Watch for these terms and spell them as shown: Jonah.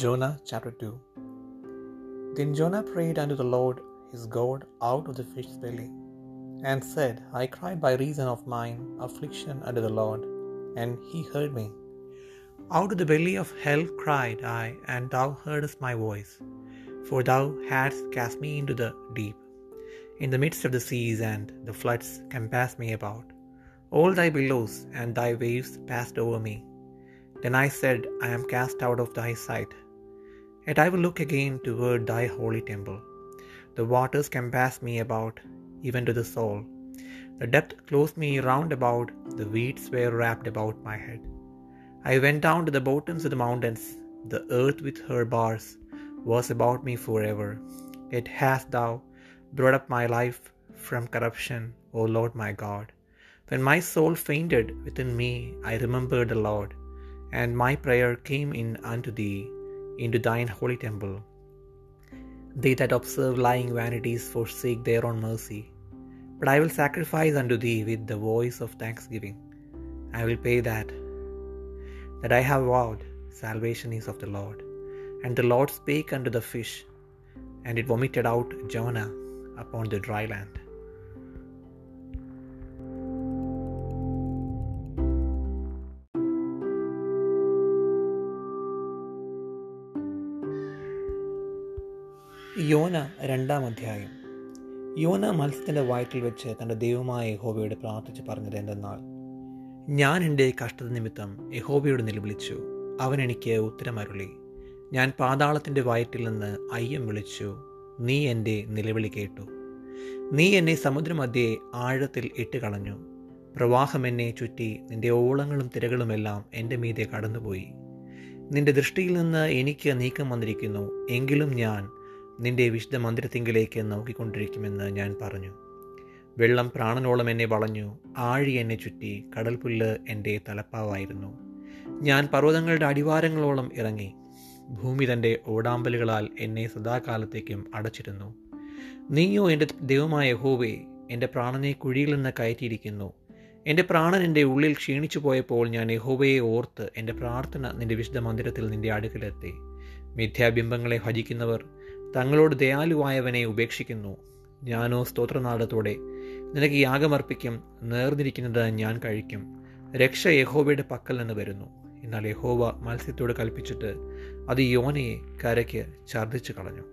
Jonah chapter 2. Then Jonah prayed unto the Lord his God out of the fish's belly, and said, I cried by reason of mine affliction unto the Lord, and he heard me. Out of the belly of hell cried I, and thou heardest my voice. For thou hadst cast me into the deep, in the midst of the seas, and the floods compassed me about. All thy billows and thy waves passed over me. Then I said, I am cast out of thy sight. Yet I will look again toward thy holy temple. The waters compassed me about, even to the soul. The depth closed me round about, the weeds were wrapped about my head. I went down to the bottoms of the mountains, the earth with her bars was about me forever. Yet hast thou brought up my life from corruption, O Lord my God. When my soul fainted within me, I remembered the Lord, and my prayer came in unto thee, into thine holy temple. They that observe lying vanities forsake their own mercy. But I will sacrifice unto thee with the voice of thanksgiving. I will pay that I have vowed. Salvation is of the Lord. And the Lord spake unto the fish, and it vomited out Jonah upon the dry land. യോന രണ്ടാം അധ്യായം. യോന മത്സ്യത്തിൻ്റെ വയറ്റിൽ വെച്ച് തൻ്റെ ദൈവമായ യഹോവയോട് പ്രാർത്ഥിച്ച് പറഞ്ഞത് എന്തെന്നാൽ, ഞാൻ എൻ്റെ കഷ്ടത നിമിത്തം യഹോവയോട് നിലവിളിച്ചു, അവൻ എനിക്ക് ഉത്തരമരുളി. ഞാൻ പാതാളത്തിൻ്റെ വയറ്റിൽ നിന്ന് അയ്യം വിളിച്ചു, നീ എൻ്റെ നിലവിളി കേട്ടു. നീ എന്നെ സമുദ്രമധ്യേ ആഴത്തിൽ ഇട്ട് കളഞ്ഞു, പ്രവാഹം എന്നെ ചുറ്റി, നിൻ്റെ ഓളങ്ങളും തിരകളുമെല്ലാം എൻ്റെ മീതെ കടന്നുപോയി. നിൻ്റെ ദൃഷ്ടിയിൽ നിന്ന് എനിക്ക് നീക്കം വന്നിരിക്കുന്നു, എങ്കിലും ഞാൻ നിന്റെ വിശുദ്ധ മന്ദിരത്തിങ്കിലേക്ക് നോക്കിക്കൊണ്ടിരിക്കുമെന്ന് ഞാൻ പറഞ്ഞു. വെള്ളം പ്രാണനോളം എന്നെ വളഞ്ഞു, ആഴി എന്നെ ചുറ്റി, കടൽ പുല്ല് എൻ്റെ തലപ്പാവായിരുന്നു. ഞാൻ പർവ്വതങ്ങളുടെ അടിവാരങ്ങളോളം ഇറങ്ങി, ഭൂമി തൻ്റെ ഓടാമ്പലുകളാൽ എന്നെ സദാകാലത്തേക്കും അടച്ചിരുന്നു. നീയോ എൻ്റെ ദൈവമായ യഹോവേ എൻ്റെ പ്രാണനെ കുഴിയിൽ നിന്ന് കയറ്റിയിരിക്കുന്നു. എൻ്റെ പ്രാണൻ എൻ്റെ ഉള്ളിൽ ക്ഷീണിച്ചു പോയപ്പോൾ ഞാൻ യഹോവയെ ഓർത്ത് എൻ്റെ പ്രാർത്ഥന നിൻ്റെ വിശുദ്ധ മന്ദിരത്തിൽ നിൻ്റെ അടുക്കലെത്തി. മിഥ്യാബിംബങ്ങളെ ഭജിക്കുന്നവർ തങ്ങളോട് ദയാലുവായവനെ ഉപേക്ഷിക്കുന്നു. ഞാനോ സ്തോത്രനാദത്തോടെ നിനക്ക് യാഗമർപ്പിക്കും, നേർന്നിരിക്കുന്നത് ഞാൻ കഴിക്കും. രക്ഷ യഹോവയുടെ പക്കൽ നിന്ന് വരുന്നു. എന്നാൽ യഹോവ മത്സ്യത്തോട് കൽപ്പിച്ചിട്ട് അത് യോനയെ കരയ്ക്ക് ഛർദ്ദിച്ചു കളഞ്ഞു.